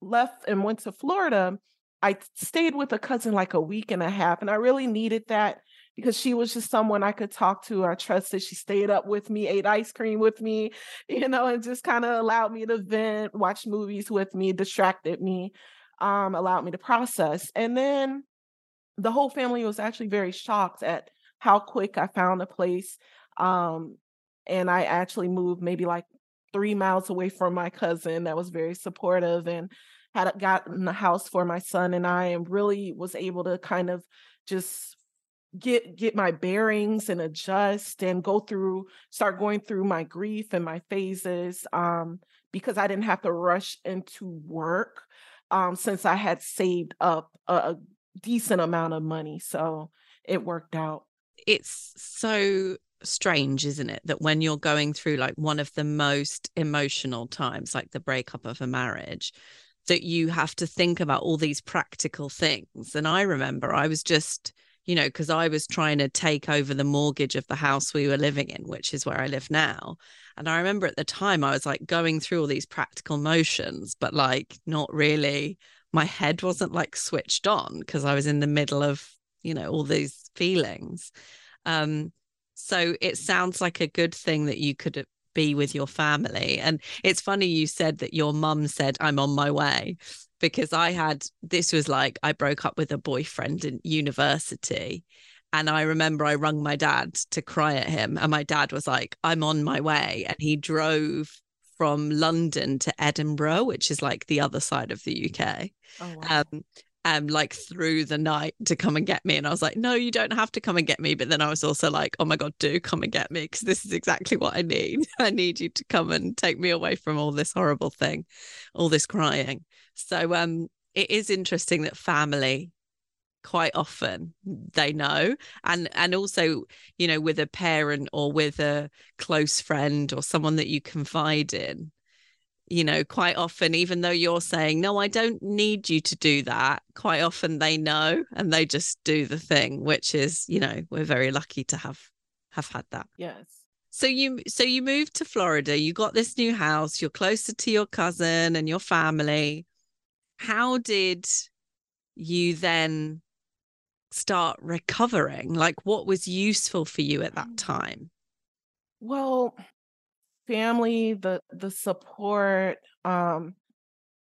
left and went to Florida, I stayed with a cousin like a week and a half. And I really needed that, because she was just someone I could talk to. I trusted. She stayed up with me, ate ice cream with me, you know, and just kind of allowed me to vent, watch movies with me, distracted me, um, allowed me to process. And then the whole family was actually very shocked at how quick I found a place. Um, and I actually moved maybe like three miles away from my cousin that was very supportive, and had gotten a house for my son and I, and really was able to kind of just get get my bearings and adjust and go through, start going through my grief and my phases, um, because I didn't have to rush into work, um, since I had saved up a, a decent amount of money. So it worked out. It's so strange, isn't it, that when you're going through like one of the most emotional times, like the breakup of a marriage, that you have to think about all these practical things. And I remember I was just you know, because I was trying to take over the mortgage of the house we were living in, which is where I live now. And I remember at the time I was like going through all these practical motions, but like not really, my head wasn't like switched on because I was in the middle of, you know, all these feelings. Um, so it sounds like a good thing that you could be with your family. And it's funny you said that your mum said, I'm on my way, because I had, this was like, I broke up with a boyfriend in university. And I remember I rung my dad to cry at him. And my dad was like, I'm on my way. And he drove from London to Edinburgh, which is like the other side of the U K. Oh, wow. Um, um, like through the night to come and get me. And I was like, no, you don't have to come and get me. But then I was also like, oh my God, do come and get me, because this is exactly what I need. I need you to come and take me away from all this horrible thing, all this crying. So um, it is interesting that family, quite often they know, and and also, you know, with a parent or with a close friend or someone that you confide in, you know, quite often, even though you're saying, no, I don't need you to do that, quite often they know and they just do the thing, which is, you know, we're very lucky to have have had that. Yes. So you so you moved to Florida, you got this new house, you're closer to your cousin and your family. How did you then start recovering? Like, what was useful for you at that time? Well, family, the the support, um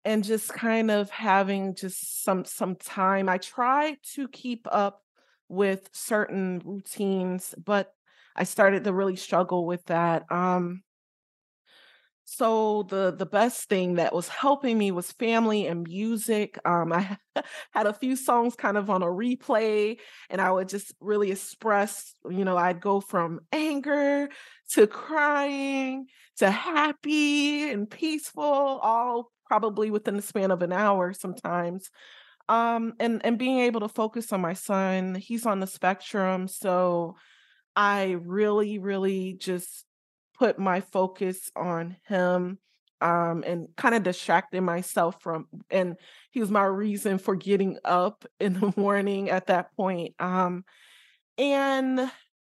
and just kind of having just some some time. I tried to keep up with certain routines, but I started to really struggle with that. um So the the best thing that was helping me was family and music. Um, I had a few songs kind of on a replay, and I would just really express, you know, I'd go from anger to crying to happy and peaceful, all probably within the span of an hour sometimes. Um, and, and being able to focus on my son, he's on the spectrum. So I really, really just put my focus on him, um, and kind of distracted myself from, and he was my reason for getting up in the morning at that point. Um, and,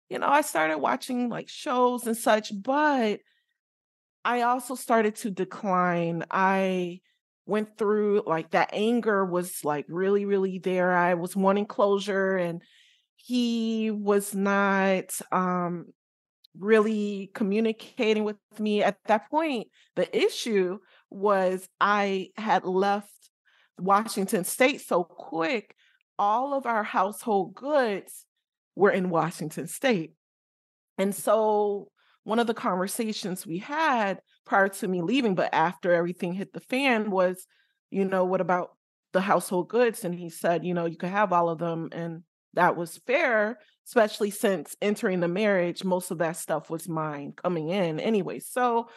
you know, I started watching like shows and such, but I also started to decline. I went through like that anger was like really, really there. I was wanting closure, and he was not, um, really communicating with me at that point. The issue was I had left Washington State so quick. All of our household goods were in Washington State. And so one of the conversations we had prior to me leaving, but after everything hit the fan, was, you know, what about the household goods? And he said, you know, you could have all of them. And that was fair, especially since entering the marriage, most of that stuff was mine coming in anyway. So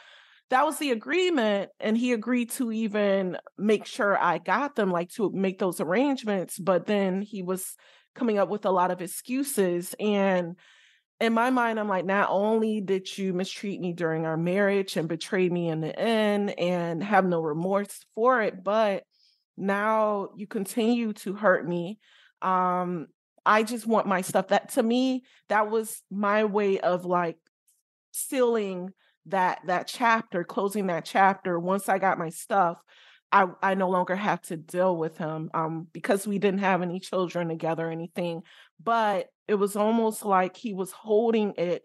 that was the agreement. And he agreed to even make sure I got them, like to make those arrangements. But then he was coming up with a lot of excuses. And in my mind, I'm like, not only did you mistreat me during our marriage and betray me in the end and have no remorse for it, but now you continue to hurt me. Um, I just want my stuff. That, to me, that was my way of like sealing that, that chapter, closing that chapter. Once I got my stuff, I, I no longer have to deal with him, um, because we didn't have any children together or anything, but it was almost like he was holding it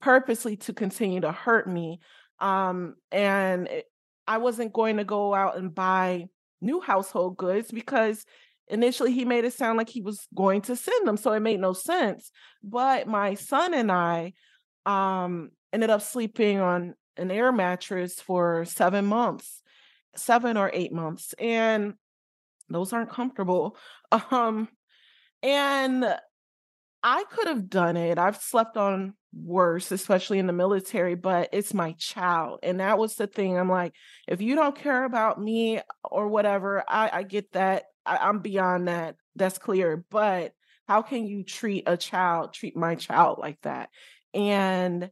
purposely to continue to hurt me. Um, and it, I wasn't going to go out and buy new household goods because initially, he made it sound like he was going to send them, so it made no sense. But my son and I um, ended up sleeping on an air mattress for seven months, seven or eight months, and those aren't comfortable. Um, and I could have done it. I've slept on worse, especially in the military, but it's my child. And that was the thing. I'm like, if you don't care about me or whatever, I, I get that. I, I'm beyond that. That's clear. But how can you treat a child, treat my child like that? And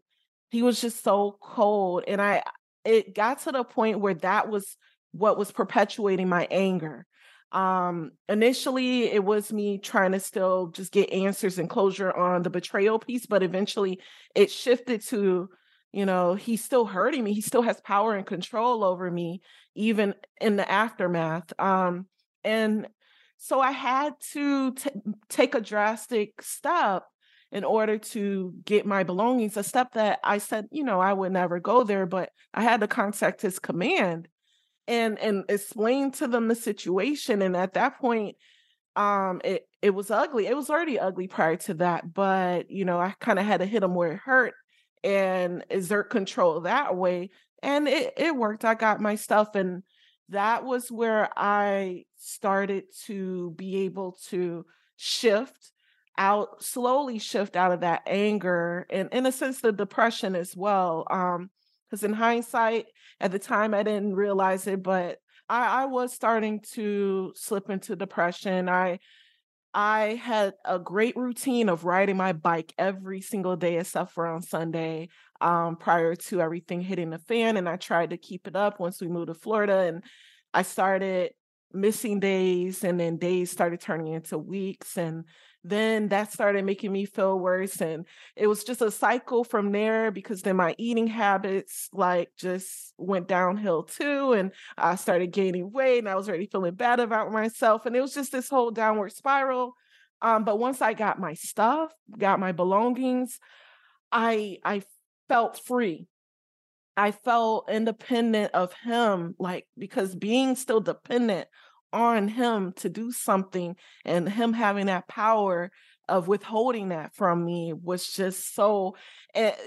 he was just so cold. And I, it got to the point where that was what was perpetuating my anger. Um, initially, it was me trying to still just get answers and closure on the betrayal piece, but eventually it shifted to, you know, he's still hurting me. He still has power and control over me, even in the aftermath. Um, and so I had to t- take a drastic step in order to get my belongings, a step that I said, you know, I would never go there, but I had to contact his command and and explain to them the situation. And at that point, um, it, it was ugly. It was already ugly prior to that, but, you know, I kind of had to hit him where it hurt and exert control that way. And it, it worked. I got my stuff. And that was where I started to be able to shift out, slowly shift out of that anger and, in a sense, the depression as well. Um, because in hindsight, at the time, I didn't realize it, but I, I was starting to slip into depression. I I had a great routine of riding my bike every single day except for on Sunday, um, prior to everything hitting the fan. And I tried to keep it up once we moved to Florida, and I started missing days, and then days started turning into weeks. And then that started making me feel worse. And it was just a cycle from there, because then my eating habits like just went downhill too. And I started gaining weight, and I was already feeling bad about myself. And it was just this whole downward spiral. Um, but once I got my stuff, got my belongings, I, I felt free. I felt independent of him, like, because being still dependent on him to do something and him having that power of withholding that from me was just so,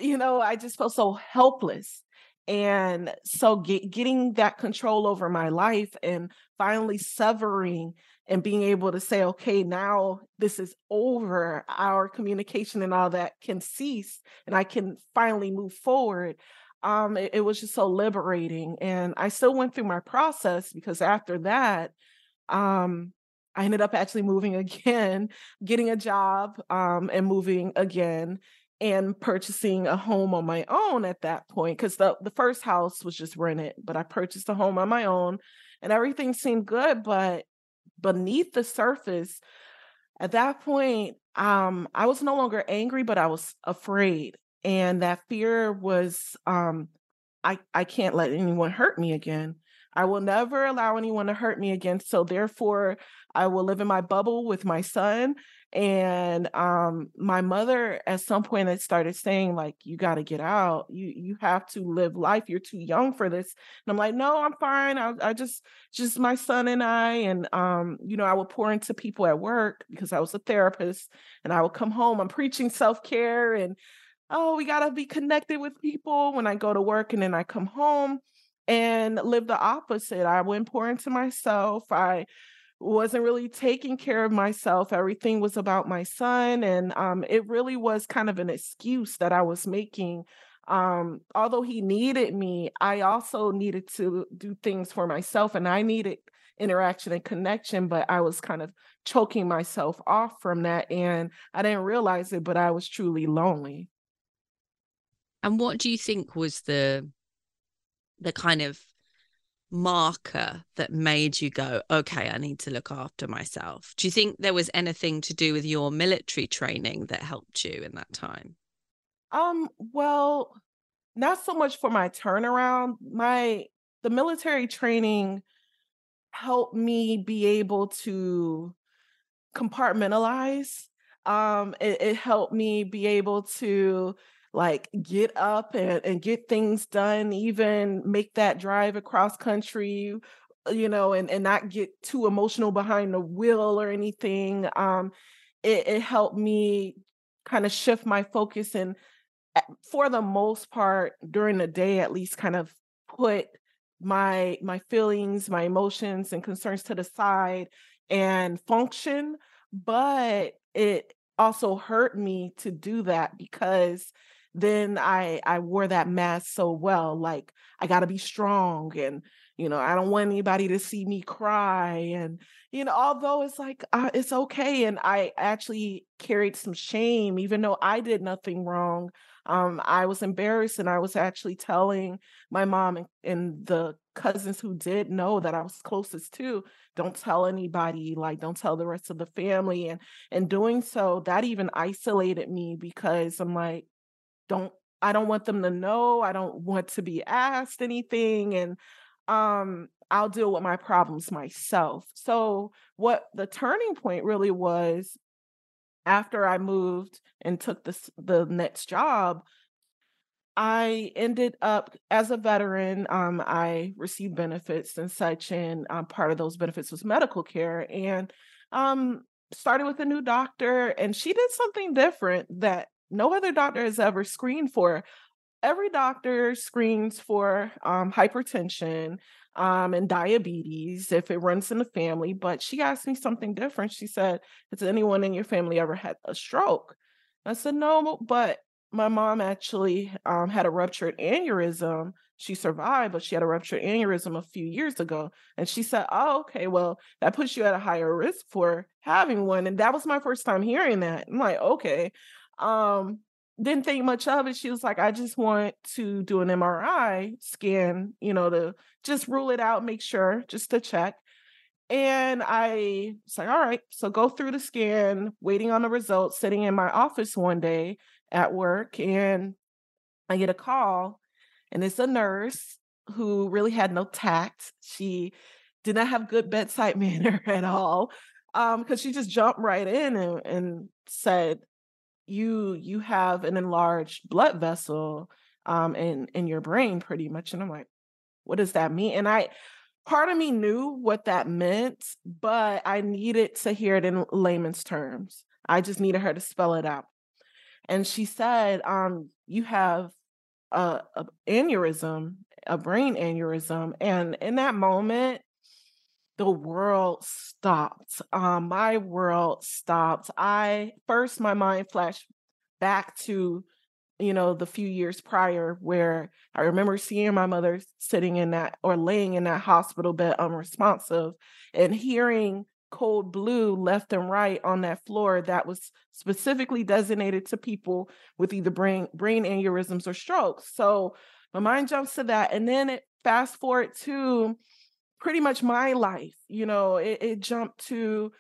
you know, I just felt so helpless. And so get, getting that control over my life and finally severing and being able to say, okay, now this is over, our communication and all that can cease, and I can finally move forward. Um, it, it was just so liberating. And I still went through my process, because after that, um, I ended up actually moving again, getting a job, um, and moving again and purchasing a home on my own at that point. Cause the, the first house was just rented, but I purchased a home on my own, and everything seemed good. But beneath the surface at that point, um, I was no longer angry, but I was afraid. And that fear was, um, I, I can't let anyone hurt me again. I will never allow anyone to hurt me again. So therefore, I will live in my bubble with my son. And um, my mother, at some point, had started saying, like, you got to get out. You you have to live life. You're too young for this. And I'm like, no, I'm fine. I, I just, just my son and I. And, um, you know, I would pour into people at work because I was a therapist. And I would come home. I'm preaching self-care and, oh, we got to be connected with people when I go to work, and then I come home and live the opposite. I went pouring to myself. I wasn't really taking care of myself. Everything was about my son. And um, it really was kind of an excuse that I was making. Um, although he needed me, I also needed to do things for myself, and I needed interaction and connection, but I was kind of choking myself off from that. And I didn't realize it, but I was truly lonely. And what do you think was the the kind of marker that made you go, okay, I need to look after myself? Do you think there was anything to do with your military training that helped you in that time? Um, well, not so much for my turnaround. My the military training helped me be able to compartmentalize. Um, it, it helped me be able to like get up and, and get things done, even make that drive across country, you know, and, and not get too emotional behind the wheel or anything. Um, it, it helped me kind of shift my focus and, for the most part, during the day, at least, kind of put my, my feelings, my emotions and concerns to the side and function. But it also hurt me to do that, because then I I wore that mask so well, like I got to be strong, and you know I don't want anybody to see me cry, and you know although it's like uh, it's okay, and I actually carried some shame even though I did nothing wrong. Um, I was embarrassed, and I was actually telling my mom and, and the cousins who did know that I was closest to, don't tell anybody, like don't tell the rest of the family. And and doing so, that even isolated me, because I'm like, don't, I don't want them to know. I don't want to be asked anything. And um, I'll deal with my problems myself. So what the turning point really was, after I moved and took this, the next job, I ended up as a veteran. Um, I received benefits and such, and um, part of those benefits was medical care. And um, started with a new doctor, and she did something different that no other doctor has ever screened for. Every doctor screens for um, hypertension um, and diabetes if it runs in the family. But she asked me something different. She said, has anyone in your family ever had a stroke? I said, no, but my mom actually um, had a ruptured aneurysm. She survived, but she had a ruptured aneurysm a few years ago. And she said, oh, okay, well, that puts you at a higher risk for having one. And that was my first time hearing that. I'm like, okay. Um, didn't think much of it. She was like, I just want to do an M R I scan, you know, to just rule it out, make sure, just to check. And I was like, all right, so go through the scan, waiting on the results, sitting in my office one day at work. And I get a call, and it's a nurse who really had no tact. She did not have good bedside manner at all, um, because she just jumped right in and, and said, you you have an enlarged blood vessel um, in, in your brain, pretty much. And I'm like, what does that mean? And I, part of me knew what that meant, but I needed to hear it in layman's terms. I just needed her to spell it out. And she said, um, you have a, a aneurysm, a brain aneurysm. And in that moment, the world stopped. Um, my world stopped. I first, my mind flashed back to, you know, the few years prior, where I remember seeing my mother sitting in that, or laying in that hospital bed, unresponsive, and hearing Code Blue left and right on that floor that was specifically designated to people with either brain brain aneurysms or strokes. So my mind jumps to that, and then it fast forward to pretty much my life. You know, it, it jumped to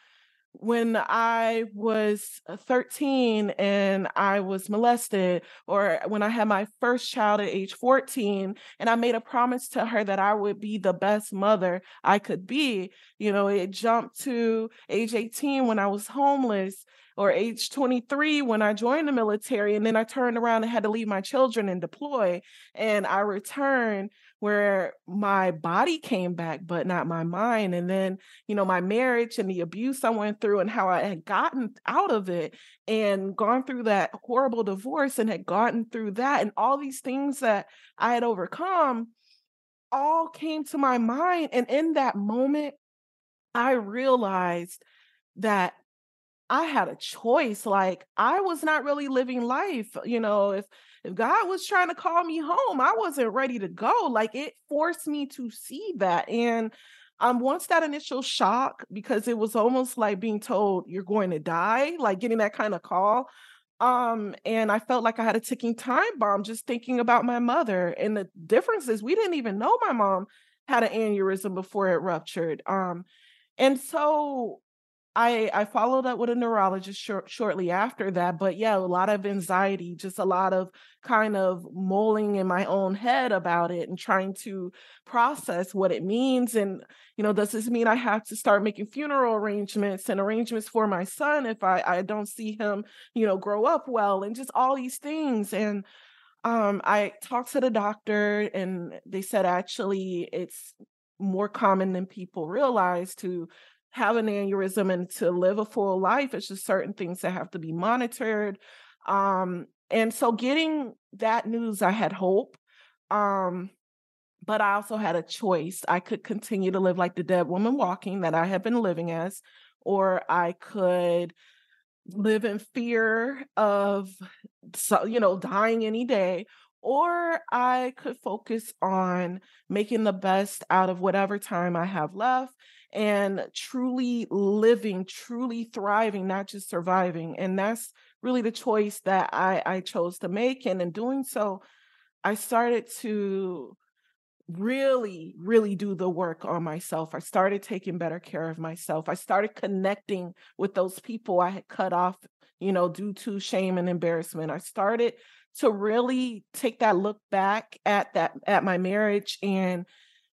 when I was thirteen and I was molested, or when I had my first child at age fourteen, and I made a promise to her that I would be the best mother I could be. You know, it jumped to age eighteen when I was homeless, or age twenty-three when I joined the military. And then I turned around and had to leave my children and deploy. And I returned where my body came back, but not my mind. And then, you know, my marriage and the abuse I went through, and how I had gotten out of it and gone through that horrible divorce, and had gotten through that, and all these things that I had overcome all came to my mind. And in that moment, I realized that I had a choice. Like, I was not really living life. You know, if, if God was trying to call me home, I wasn't ready to go. Like, it forced me to see that. And um, once that initial shock, because it was almost like being told you're going to die, like getting that kind of call. Um, and I felt like I had a ticking time bomb just thinking about my mother. And the difference is, we didn't even know my mom had an aneurysm before it ruptured. Um, and so I, I followed up with a neurologist shor- shortly after that. But yeah, a lot of anxiety, just a lot of kind of mulling in my own head about it and trying to process what it means. And, you know, does this mean I have to start making funeral arrangements and arrangements for my son if I, I don't see him, you know, grow up well, and just all these things. And um, I talked to the doctor, and they said, actually, it's more common than people realize to have an aneurysm and to live a full life. It's just certain things that have to be monitored. Um, and so getting that news, I had hope. Um, but I also had a choice. I could continue to live like the dead woman walking that I had been living as, or I could live in fear of, so, you know, dying any day, or I could focus on making the best out of whatever time I have left and truly living, truly thriving, not just surviving. And that's really the choice that I, I chose to make. And in doing so, I started to really, really do the work on myself. I started taking better care of myself. I started connecting with those people I had cut off, you know, due to shame and embarrassment. I started to really take that look back at that, at my marriage, and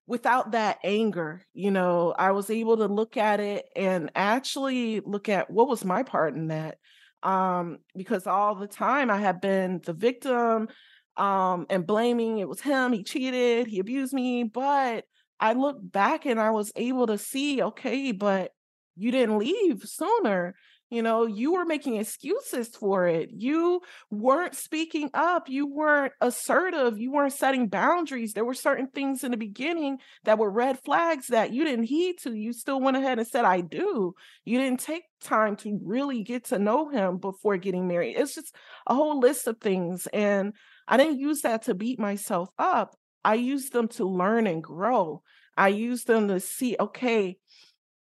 without that anger, you know, I was able to look at it and actually look at what was my part in that. Um, because all the time I had been the victim, um, and blaming, it was him, he cheated, he abused me. But I looked back and I was able to see, okay, but you didn't leave sooner. You know, you were making excuses for it. You weren't speaking up. You weren't assertive. You weren't setting boundaries. There were certain things in the beginning that were red flags that you didn't heed to. You still went ahead and said, I do. You didn't take time to really get to know him before getting married. It's just a whole list of things. And I didn't use that to beat myself up. I used them to learn and grow. I used them to see, okay,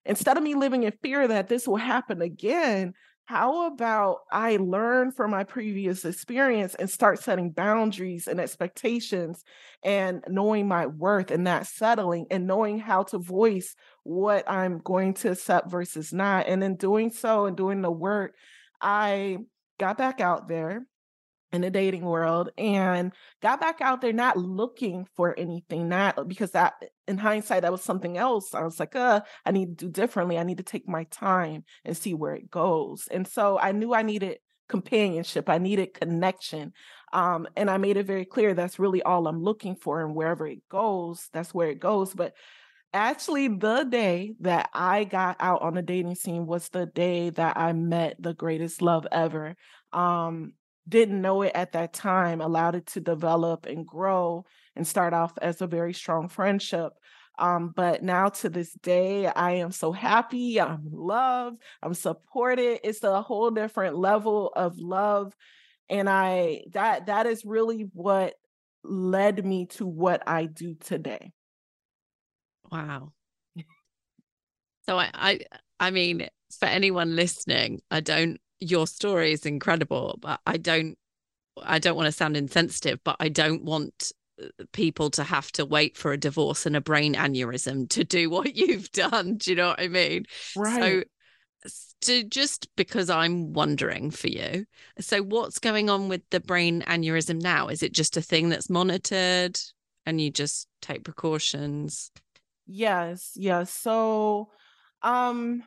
instead of me living in fear that this will happen again, how about I learn from my previous experience and start setting boundaries and expectations and knowing my worth and not settling and knowing how to voice what I'm going to accept versus not. And in doing so and doing the work, I got back out there in the dating world and got back out there, not looking for anything, not because that in hindsight, that was something else. I was like, uh, I need to do differently. I need to take my time and see where it goes. And so I knew I needed companionship. I needed connection. Um, and I made it very clear, that's really all I'm looking for, and wherever it goes, that's where it goes. But actually, the day that I got out on the dating scene was the day that I met the greatest love ever. Um, Didn't know it at that time, allowed it to develop and grow and start off as a very strong friendship. Um, but now to this day, I am so happy. I'm loved. I'm supported. It's a whole different level of love. And I that that is really what led me to what I do today. Wow. So I, I, I mean, for anyone listening, I don't your story is incredible, but I don't, I don't want to sound insensitive, but I don't want people to have to wait for a divorce and a brain aneurysm to do what you've done. Do you know what I mean? Right. So to, just because I'm wondering for you, so what's going on with the brain aneurysm now? Is it just a thing that's monitored and you just take precautions? Yes. Yes. So, um,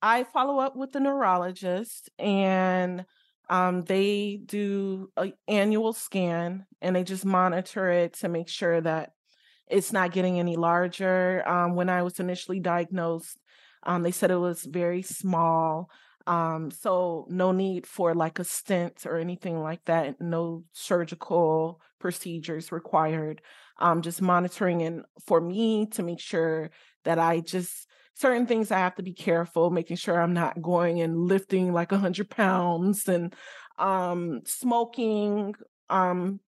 I follow up with the neurologist, and um, they do an annual scan, and they just monitor it to make sure that it's not getting any larger. Um, when I was initially diagnosed, um, they said it was very small. Um, so no need for like a stent or anything like that. No surgical procedures required. Um, just monitoring, and for me to make sure that I just certain things I have to be careful, making sure I'm not going and lifting like a hundred pounds and um, smoking, um,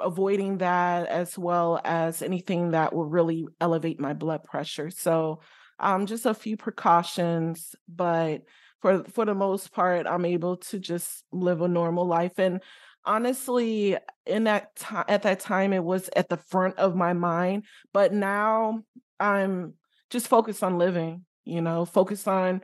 avoiding that, as well as anything that will really elevate my blood pressure. So um, just a few precautions, but for, for the most part, I'm able to just live a normal life. And honestly, in that t- at that time, it was at the front of my mind, but now I'm just focus on living, you know, focus on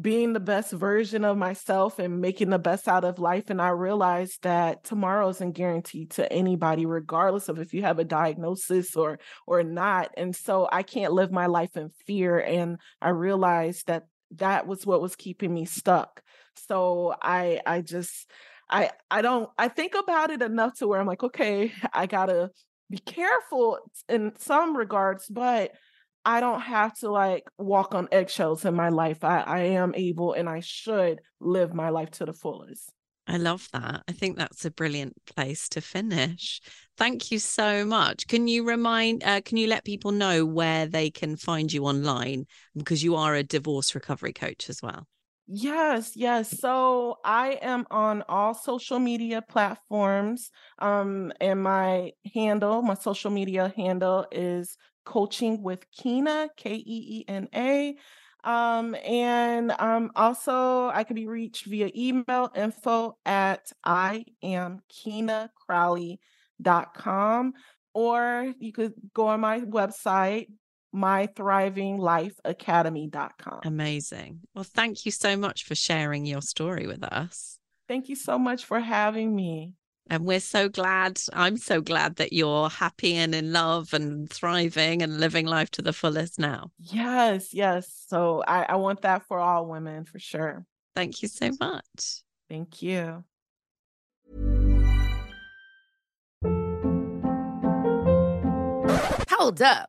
being the best version of myself and making the best out of life. And I realized that tomorrow isn't guaranteed to anybody, regardless of if you have a diagnosis or, or not. And so I can't live my life in fear. And I realized that that was what was keeping me stuck. So I, I just, I, I don't, I think about it enough to where I'm like, okay, I gotta be careful in some regards, but I don't have to like walk on eggshells in my life. I, I am able and I should live my life to the fullest. I love that. I think that's a brilliant place to finish. Thank you so much. Can you remind, uh, can you let people know where they can find you online? Because you are a divorce recovery coach as well. Yes, yes. So I am on all social media platforms. Um, and my handle, my social media handle is coaching with Keena, K E E N A. Um, and um, also I can be reached via email, info at I am Keena Crowley dot com, or you could go on my website, My Thriving Life Academy dot com. Amazing. Well, thank you so much for sharing your story with us. Thank you so much for having me. And we're so glad, I'm so glad that you're happy and in love and thriving and living life to the fullest now. Yes, yes. So I, I want that for all women, for sure. Thank you so much. Thank you. Hold up.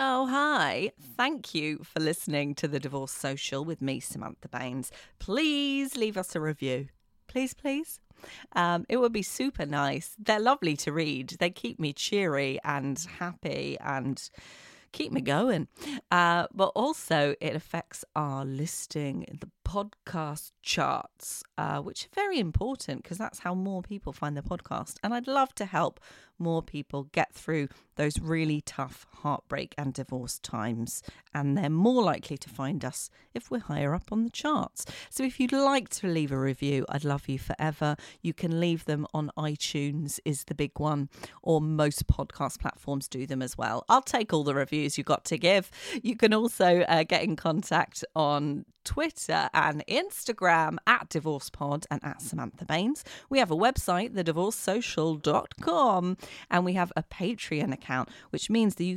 Oh, hi. Thank you for listening to The Divorce Social with me, Samantha Baines. Please leave us a review. Please, please. Um, it would be super nice. They're lovely to read. They keep me cheery and happy and keep me going. Uh, but also it affects our listing in the podcast charts, uh, which are very important because that's how more people find the podcast. And I'd love to help more people get through those really tough heartbreak and divorce times. And they're more likely to find us if we're higher up on the charts. So if you'd like to leave a review, I'd love you forever. You can leave them on iTunes is the big one, or most podcast platforms do them as well. I'll take all the reviews you've got to give. You can also uh, get in contact on Twitter and Instagram at divorce pod and at Samantha Baines. We have a website, the divorce social dot com, and we have a Patreon account, which means that you